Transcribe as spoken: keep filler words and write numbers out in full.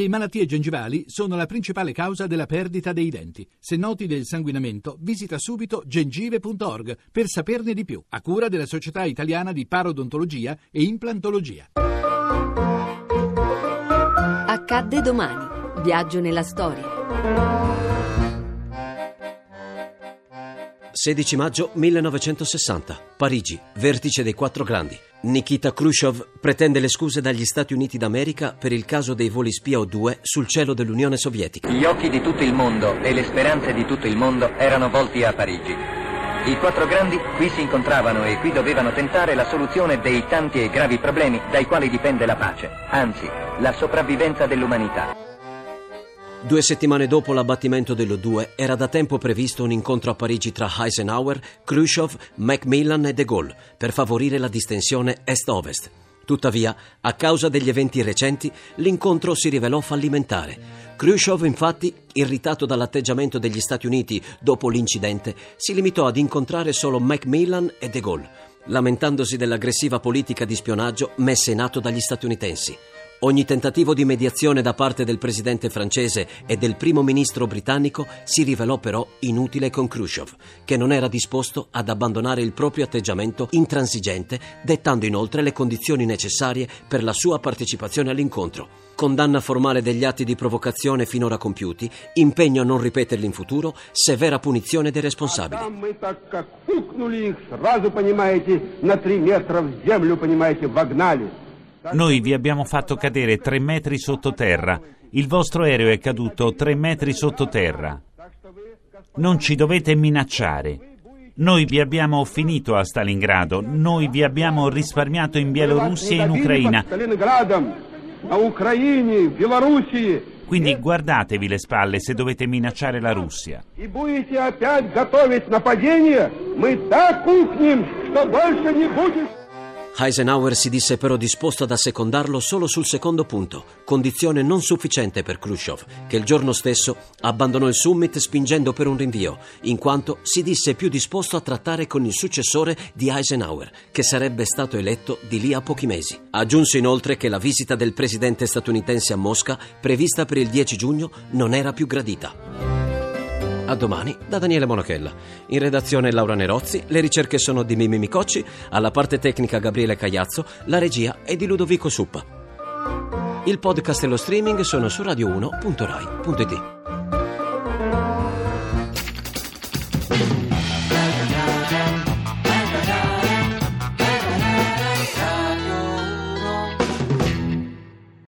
Le malattie gengivali sono la principale causa della perdita dei denti. Se noti del sanguinamento, visita subito gengive punto org per saperne di più, a cura della Società Italiana di Parodontologia e Implantologia. Accadde domani. Viaggio nella storia. sedici maggio millenovecentosessanta. Parigi, vertice dei Quattro Grandi. Nikita Khrushchev pretende le scuse dagli Stati Uniti d'America per il caso dei voli spia O due sul cielo dell'Unione Sovietica. Gli occhi di tutto il mondo e le speranze di tutto il mondo erano volti a Parigi. I Quattro Grandi qui si incontravano e qui dovevano tentare la soluzione dei tanti e gravi problemi dai quali dipende la pace, anzi, la sopravvivenza dell'umanità. Due settimane dopo l'abbattimento dello O due era da tempo previsto un incontro a Parigi tra Eisenhower, Khrushchev, Macmillan e De Gaulle per favorire la distensione est-ovest. Tuttavia, a causa degli eventi recenti, l'incontro si rivelò fallimentare. Khrushchev, infatti, irritato dall'atteggiamento degli Stati Uniti dopo l'incidente, si limitò ad incontrare solo Macmillan e De Gaulle, lamentandosi dell'aggressiva politica di spionaggio messa in atto dagli statunitensi. Ogni tentativo di mediazione da parte del presidente francese e del primo ministro britannico si rivelò però inutile con Khrushchev, che non era disposto ad abbandonare il proprio atteggiamento intransigente, dettando inoltre le condizioni necessarie per la sua partecipazione all'incontro. Condanna formale degli atti di provocazione finora compiuti, impegno a non ripeterli in futuro, severa punizione dei responsabili. Noi vi abbiamo fatto cadere tre metri sottoterra. Il vostro aereo è caduto tre metri sottoterra. Non ci dovete minacciare. Noi vi abbiamo finito a Stalingrado. Noi vi abbiamo risparmiato in Bielorussia e in Ucraina. Quindi guardatevi le spalle se dovete minacciare la Russia. Eisenhower si disse però disposto ad assecondarlo solo sul secondo punto, condizione non sufficiente per Khrushchev, che il giorno stesso abbandonò il summit spingendo per un rinvio, in quanto si disse più disposto a trattare con il successore di Eisenhower, che sarebbe stato eletto di lì a pochi mesi. Aggiunse inoltre che la visita del presidente statunitense a Mosca, prevista per il dieci giugno, non era più gradita. A domani da Daniele Monochella. In redazione Laura Nerozzi, le ricerche sono di Mimì Micocci, alla parte tecnica Gabriele Cagliazzo, la regia è di Ludovico Suppa. Il podcast e lo streaming sono su radio uno punto rai punto it.